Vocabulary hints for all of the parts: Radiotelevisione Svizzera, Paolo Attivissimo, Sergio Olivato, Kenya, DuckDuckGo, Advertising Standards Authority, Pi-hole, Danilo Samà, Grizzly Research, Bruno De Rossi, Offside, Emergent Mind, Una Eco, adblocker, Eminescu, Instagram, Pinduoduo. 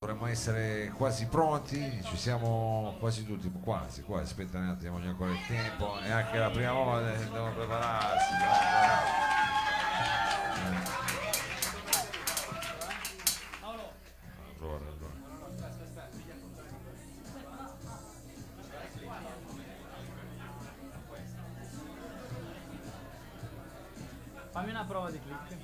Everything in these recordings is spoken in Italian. Dovremmo essere quasi pronti, ci siamo quasi tutti, quasi, aspetta un attimo, c'è ancora il tempo, è anche la prima volta che dobbiamo prepararsi. Allora. Fammi una prova di click.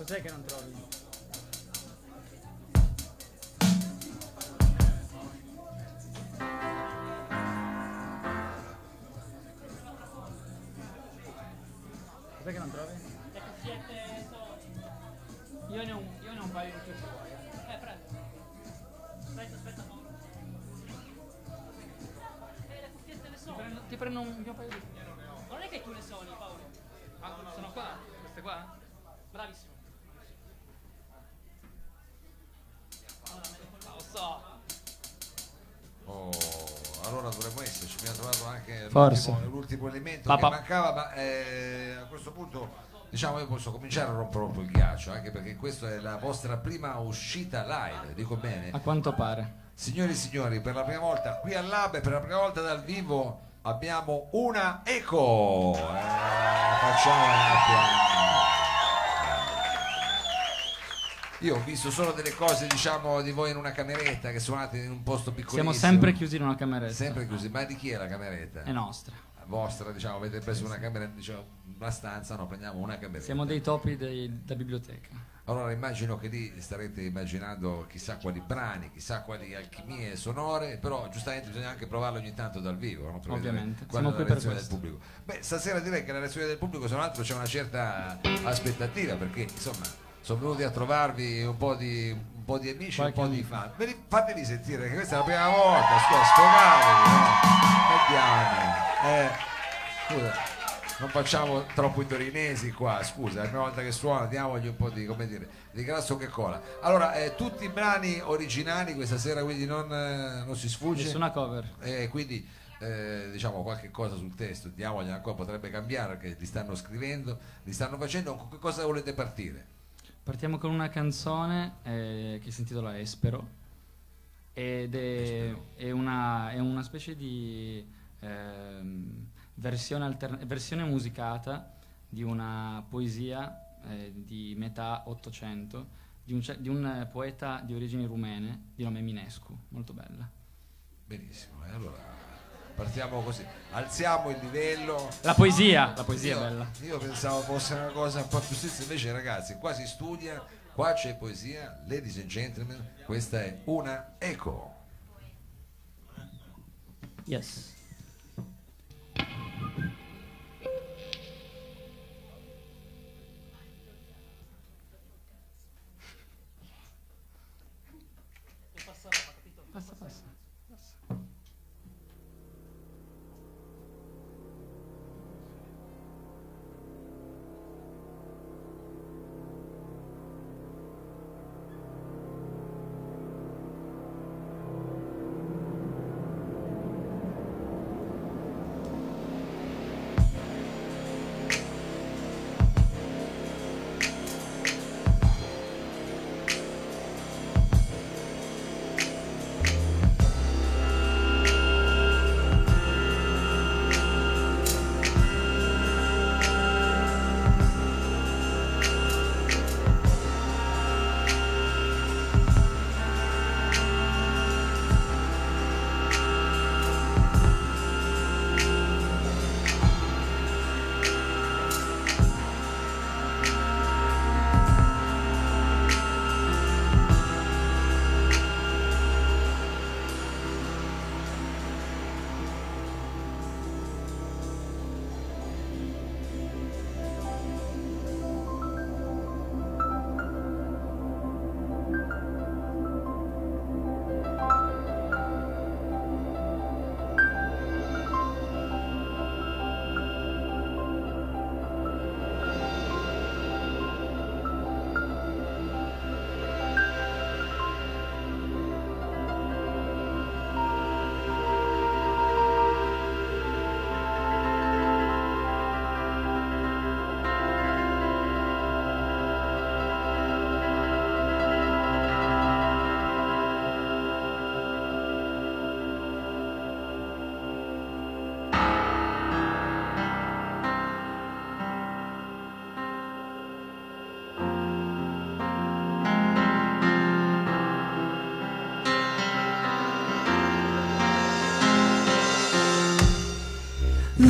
Cos'è che non trovi? Cos'è che non trovi? Le cuffiette sono... Io ne ho un paio di più se vuoi. Prendo. Aspetta. Le cuffiette le sono. Ti prendo un mio paio di più. Non è che tu le sono, Paolo. Ah, no, sono qua. Queste qua? Bravissimo. Allora dovremmo esserci, abbiamo trovato anche l'ultimo elemento che mancava, ma a questo punto diciamo io posso cominciare a rompere un po' il ghiaccio, anche perché questa è la vostra prima uscita live, dico bene? A quanto pare. Signori e signori, per la prima volta qui al Lab e per la prima volta dal vivo abbiamo Una Eco. Facciamo un attimo. Io ho visto solo delle cose, diciamo, di voi in una cameretta che suonate in un posto piccolissimo. Siamo sempre chiusi in una cameretta. Sempre chiusi, ma di chi è la cameretta? È nostra. Vostra, diciamo, avete preso una cameretta, diciamo, una stanza, no, prendiamo una cameretta. Siamo dei topi da biblioteca. Allora immagino che lì starete immaginando chissà quali brani, chissà quali alchimie sonore, però giustamente bisogna anche provarlo ogni tanto dal vivo, no? Per ovviamente, siamo qui per questo. Beh, stasera direi che la reazione del pubblico, se non altro, c'è una certa aspettativa, perché insomma... Sono venuti a trovarvi un po' di amici, un po' di fan. Fatemi sentire, che questa è la prima volta, scusa, non facciamo troppo i torinesi qua, scusa, è la prima volta che suona, diamogli un po' di, come dire, di grasso che cola. Allora, tutti i brani originali questa sera, quindi non si sfugge. Nessuna cover. Quindi diciamo qualche cosa sul testo, diamogli ancora, potrebbe cambiare, perché li stanno scrivendo, li stanno facendo. Con che cosa volete partire? Partiamo con una canzone che si intitola Espero, ed è una specie di versione musicata di una poesia di metà Ottocento di un poeta di origini rumene di nome Eminescu, molto bella. Benissimo, allora... Partiamo così, alziamo il livello. La poesia è bella. Io pensavo fosse una cosa un po' più stessa, invece ragazzi, qua si studia, qua c'è poesia. Ladies and gentlemen, questa è Una Eco. Yes. Passa.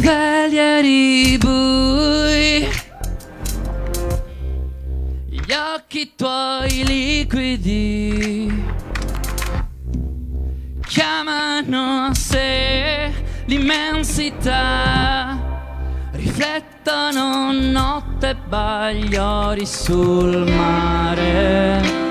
Cavalieri bui, gli occhi tuoi liquidi chiamano a sé l'immensità, riflettono notte e bagliori sul mare.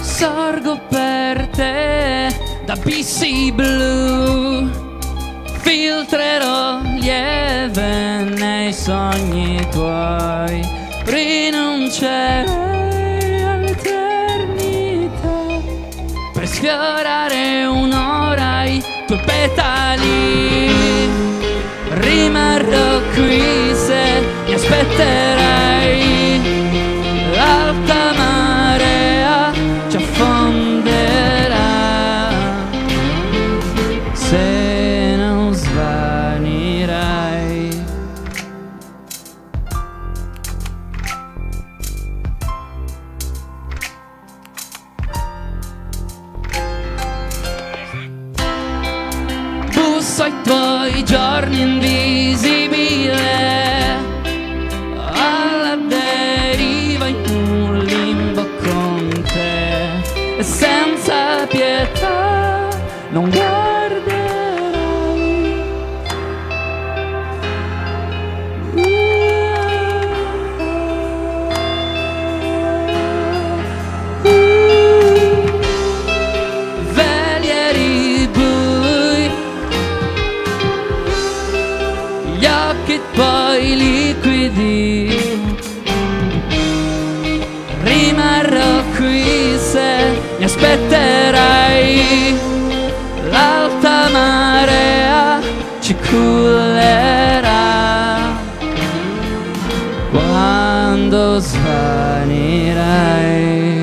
Sorgo per te da abissi blu, filtrerò lieve nei sogni tuoi, rinuncerei all'eternità per sfiorare un'ora i tuoi petali. Rimarrò qui se mi aspetterai, l'alta marea ci affonderà se non svanirai. Busso ai tuoi giorni invisibile, senza pietà non guarderai. Velieri bui, gli occhi tuoi liquidi, rimarrò qui se mi aspetterai, l'alta marea ci cullerà quando svanirai.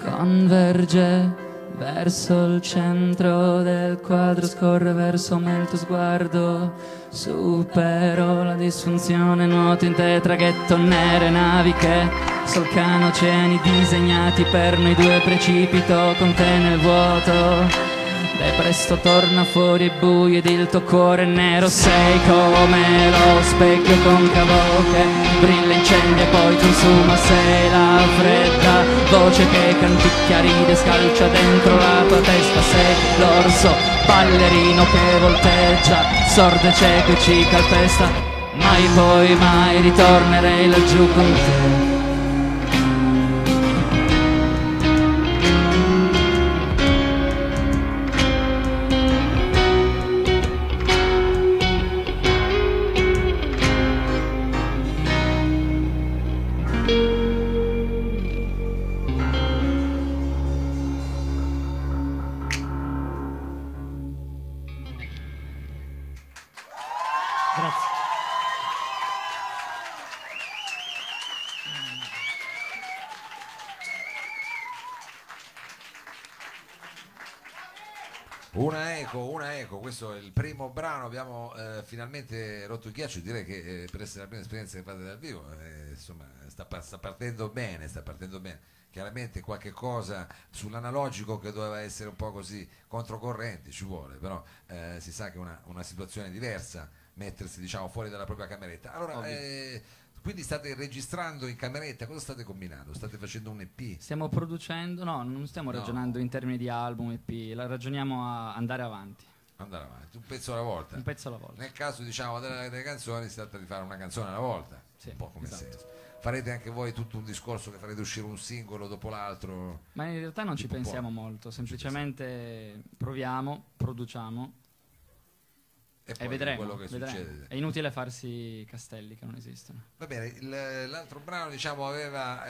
Converge verso il centro del quadro, scorre verso me il tuo sguardo, supero la disfunzione, nuoto in te, traghetto nere, navi che solcano oceani disegnati per noi due, precipito con te nel vuoto, dai presto torna fuori e buio ed il tuo cuore nero, sei come lo specchio concavo che brilla, incendia e poi consuma, sei la fredda voce che canticchia, ride, scalcia dentro la tua testa, sei l'orso ballerino che volteggia, sordo e cieco e ci calpesta, mai poi mai ritornerei laggiù con te. Una Eco, questo è il primo brano, abbiamo finalmente rotto il ghiaccio, direi che per essere la prima esperienza che fate dal vivo, insomma sta partendo bene, chiaramente qualche cosa sull'analogico che doveva essere un po' così controcorrente ci vuole, però si sa che è una situazione diversa mettersi diciamo fuori dalla propria cameretta. Allora quindi state registrando in cameretta, cosa state combinando? State facendo un EP? Stiamo producendo, no, non stiamo ragionando in termini di album, EP, la ragioniamo a andare avanti, un pezzo alla volta. Un pezzo alla volta. Nel caso diciamo delle canzoni si tratta di fare una canzone alla volta, sì, un po' come esatto. Farete anche voi tutto un discorso che farete uscire un singolo dopo l'altro? Ma in realtà non ci pensiamo molto, semplicemente proviamo, produciamo e vedremo quello che succede. È inutile farsi castelli che non esistono. Va bene, l'altro brano diciamo aveva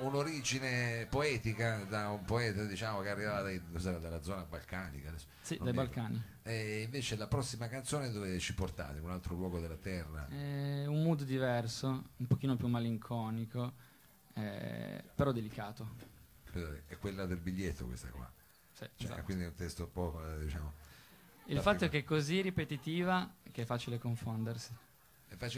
un'origine poetica da un poeta diciamo che arrivava dalla zona balcanica adesso, sì, dai Balcani. E invece la prossima canzone dove ci portate? Un altro luogo della terra? Un mood diverso, un pochino più malinconico, però delicato. È quella del biglietto questa qua. Sì, cioè, esatto. Quindi è un testo un po', diciamo, il fatto è che è così ripetitiva che è facile confondersi. Però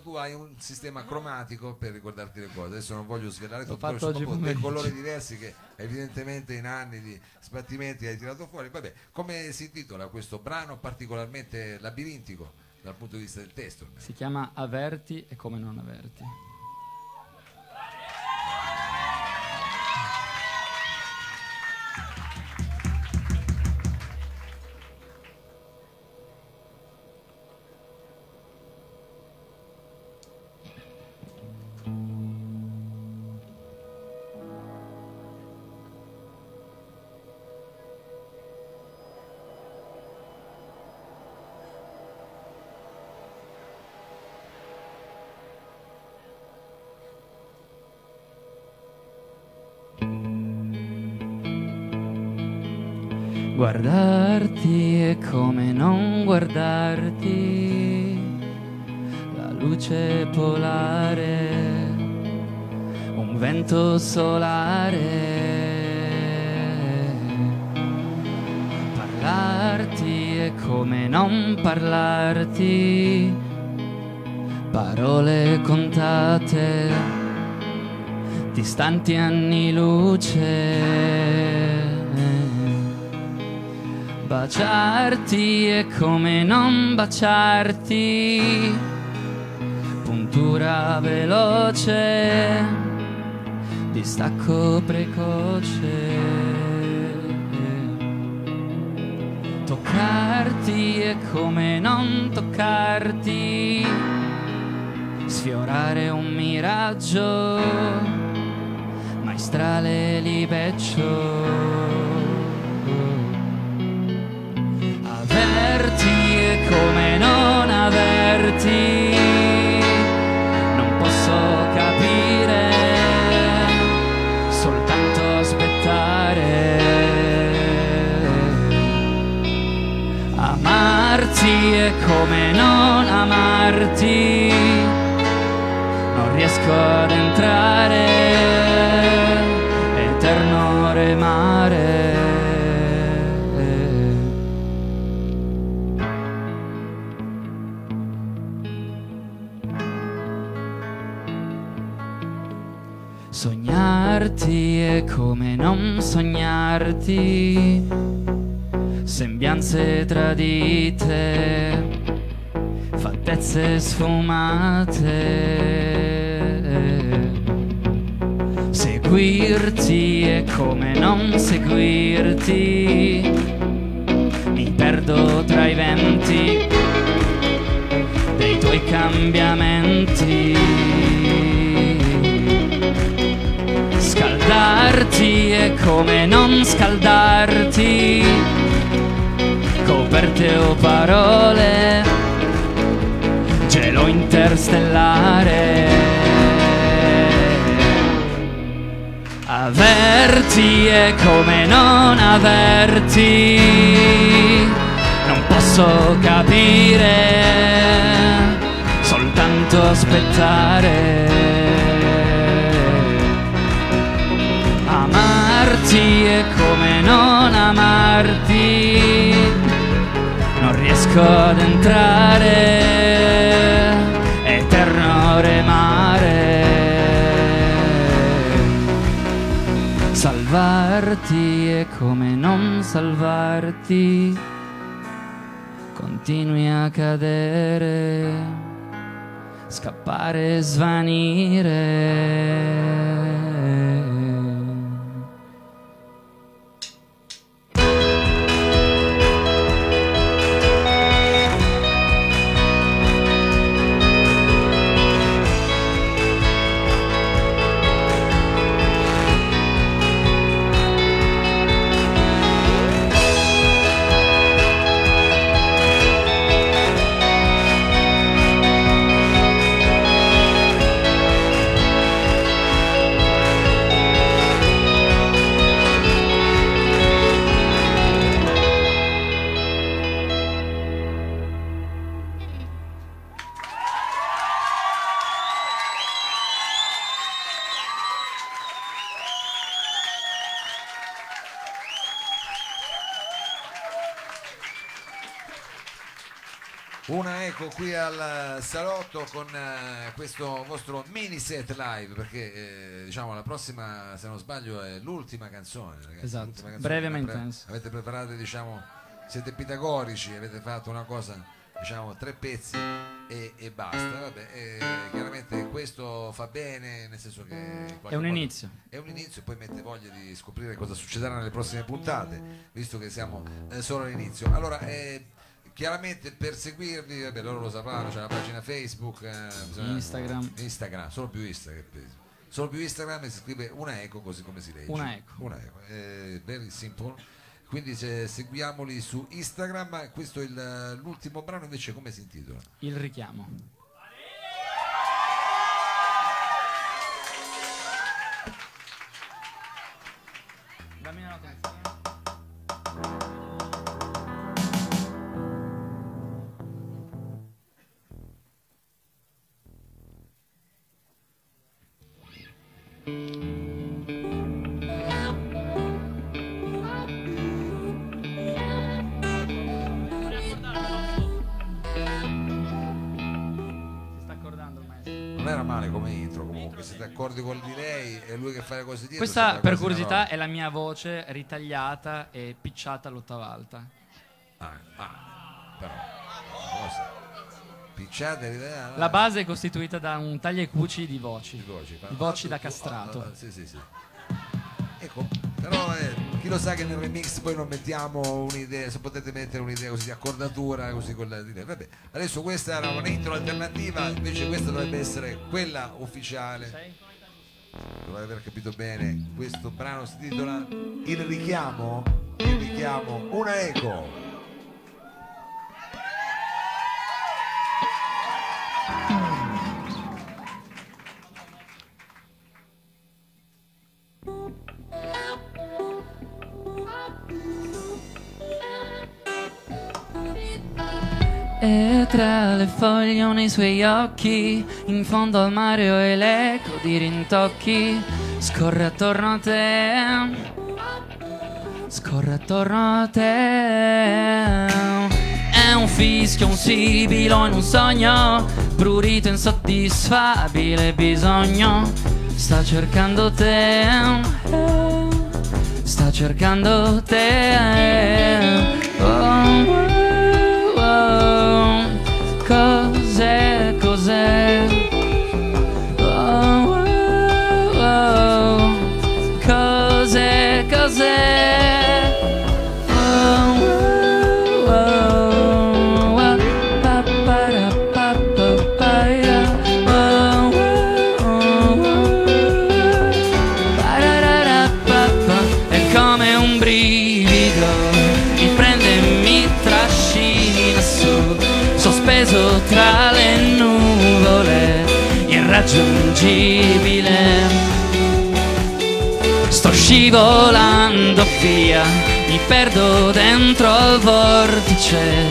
tu hai un sistema cromatico per ricordarti le cose. Adesso non voglio svelare tutto, sono dei colori diversi che evidentemente in anni di sbattimenti hai tirato fuori. Vabbè, come si intitola questo brano particolarmente labirintico dal punto di vista del testo? Si chiama Averti e come non averti. Guardarti e come non guardarti, la luce polare, un vento solare. Parlarti e come non parlarti, parole contate, distanti anni luce. Baciarti e come non baciarti, puntura veloce, distacco precoce. Toccarti e come non toccarti, sfiorare un miraggio, maestrale libeccio. Averti e come non averti, non posso capire, soltanto aspettare. Amarti e come non amarti, non riesco ad entrare, eterno remare. Sognarti e come non sognarti, sembianze tradite, fattezze sfumate. Seguirti e come non seguirti, mi perdo tra i venti dei tuoi cambiamenti. Scaldarti e come non scaldarti, coperte o parole, cielo interstellare. Averti e come non averti, non posso capire, soltanto aspettare. Amarti e come non amarti, non riesco ad entrare, eterno remare. Salvarti e come non salvarti, continui a cadere, scappare e svanire. Una Eco qui al salotto con questo vostro mini set live, perché diciamo la prossima, se non sbaglio, è l'ultima canzone, ragazzi. Esatto, l'ultima canzone, breve ma intensa. Avete preparato, diciamo, siete pitagorici, avete fatto una cosa, diciamo, 3 pezzi e basta. Vabbè, chiaramente questo fa bene, nel senso che è un inizio. È un inizio, e poi mette voglia di scoprire cosa succederà nelle prossime puntate, visto che siamo solo all'inizio. Allora, chiaramente per seguirvi, vabbè, loro lo sapranno, c'è la pagina Facebook, Instagram, solo più Instagram, e si scrive Una Eco, così come si legge. Una Eco. Una Eco. Very simple. Quindi seguiamoli su Instagram. Questo è l'ultimo brano, invece come si intitola? Il richiamo. Accordi con di lei e lui che fa le cose dietro. Questa, per curiosità, è la mia voce ritagliata e picciata all'ottava alta. Però picciata e ritagliata. La base è costituita da un taglia e cuci di voci. Di voci da castrato. Sì. Ecco, però chi lo sa che nel remix poi non mettiamo un'idea, se potete mettere un'idea così di accordatura, così con la dire. Vabbè, adesso questa era un'intro alternativa, invece questa dovrebbe essere quella ufficiale. Dovrei aver capito bene, questo brano si titola Il richiamo, Una Eco. E tra le foglie nei suoi occhi, in fondo al mare e l'eco di rintocchi, scorre attorno a te, È un fischio, un sibilo in un sogno, prurito insoddisfabile bisogno. Sta cercando te, Oh. Cos'è? Cos'è? È come un brivido, mi prende e mi trascina su, sospeso tra le nuvole, irraggiungibile. Sto scivolando via, mi perdo dentro al vortice,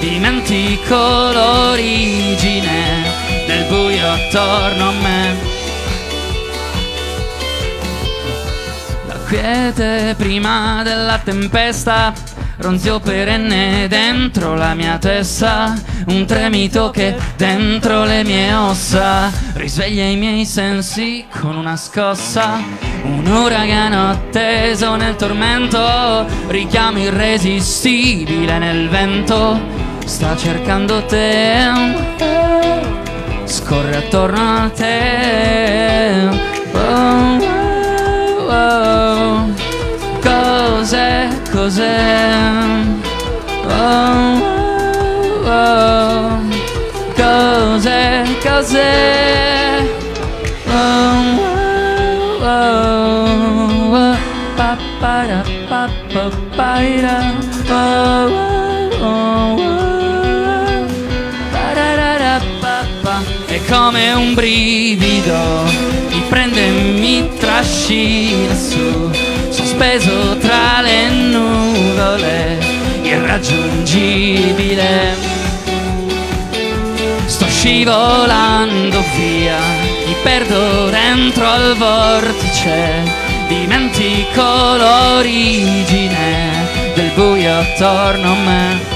dimentico l'origine del buio attorno a me. La quiete prima della tempesta, ronzio perenne dentro la mia testa, un tremito che dentro le mie ossa risveglia i miei sensi con una scossa. Un uragano atteso nel tormento, richiamo irresistibile nel vento. Sta cercando te, scorre attorno a te. Cos'è? Cos'è? È come un brivido, mi prende e mi trascina su, sospeso tra le nuvole, irraggiungibile. Sto scivolando via, mi perdo dentro al vortice, dimentico l'origine del buio attorno a me.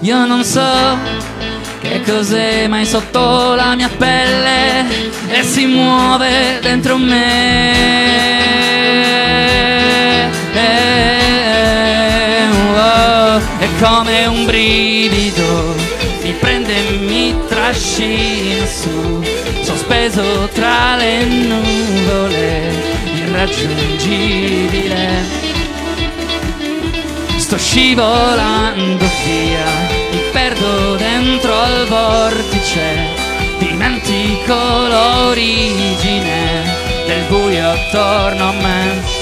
Io non so che cos'è, ma è sotto la mia pelle e si muove dentro me. È come un brivido, mi prende e mi trascina su, sospeso tra le nuvole, irraggiungibile. Sto scivolando via, mi perdo dentro al vortice, dimentico l'origine del buio attorno a me.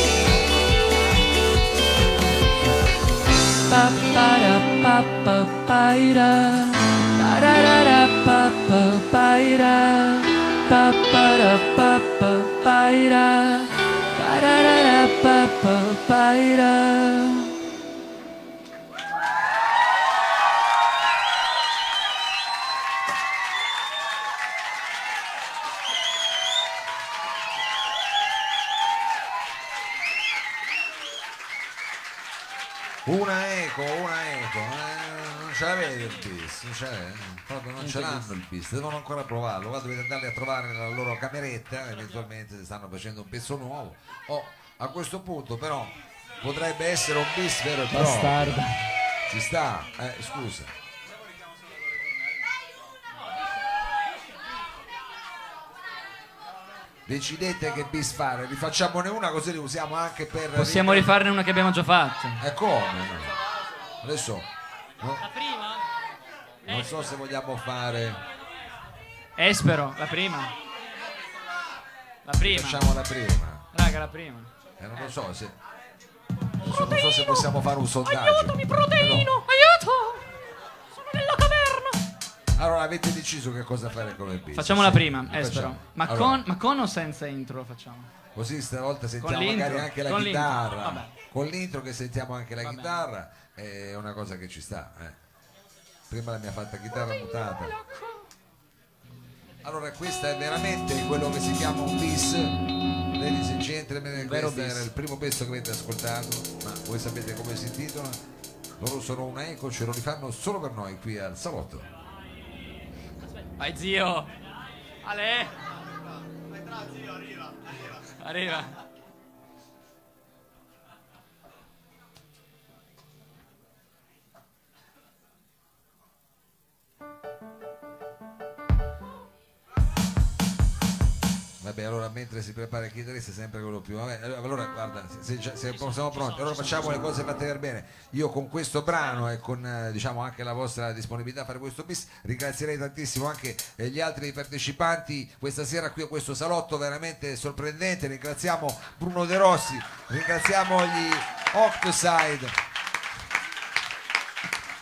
Una eco, non ce l'avete il bis, non ce l'avete, proprio non ce l'hanno il bis, devono ancora provarlo, qua dovete andarli a trovare nella loro cameretta, eventualmente se stanno facendo un pezzo nuovo, o a questo punto però potrebbe essere un bis vero e proprio, ci sta, scusa. Decidete che bis fare, rifacciamone una così li usiamo anche per... Possiamo rifarne una che abbiamo già fatto. E come? Adesso... No? La prima? Non so se vogliamo fare... Spero, la prima. La prima. Facciamo la prima. Raga, la prima. Non lo so se... Non so se possiamo fare un sondaggio. Aiutami, proteino! No. Aiuto! Sono nella caverna! Allora avete deciso che cosa fare come bis? Facciamo la prima, spero. Ma con o senza intro facciamo? Così stavolta sentiamo magari anche la chitarra. Con l'intro che sentiamo anche la chitarra è una cosa che ci sta. Prima la mia fatta chitarra mutata. Allora questa è veramente quello che si chiama un bis. Ladies and gentlemen, questo era il primo pezzo che avete ascoltato. Ma voi sapete come si intitola? Loro sono Una Eco, ce lo rifanno solo per noi qui al salotto. Vai zio! Ale! Entra zio, arriva! Arriva! Vabbè, allora mentre si prepara il chitarrista è sempre quello più... Vabbè, allora guarda, se siamo pronti, allora facciamo le cose fatte per bene. Io con questo brano e con diciamo anche la vostra disponibilità a fare questo bis ringrazierei tantissimo anche gli altri partecipanti questa sera qui a questo salotto veramente sorprendente. Ringraziamo Bruno De Rossi, ringraziamo gli Offside,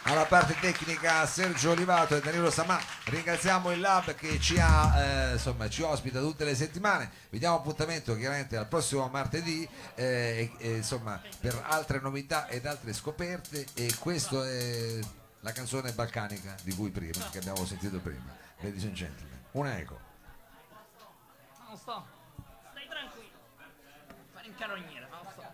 alla parte tecnica Sergio Olivato e Danilo Samà, ringraziamo il Lab che ci ospita tutte le settimane. Vi diamo appuntamento chiaramente al prossimo martedì per altre novità ed altre scoperte, e questa è la canzone balcanica di cui prima, che abbiamo sentito prima. Ladies and gentlemen, Una Eco. Non sto, stai tranquillo, fare in carogniera, non sto.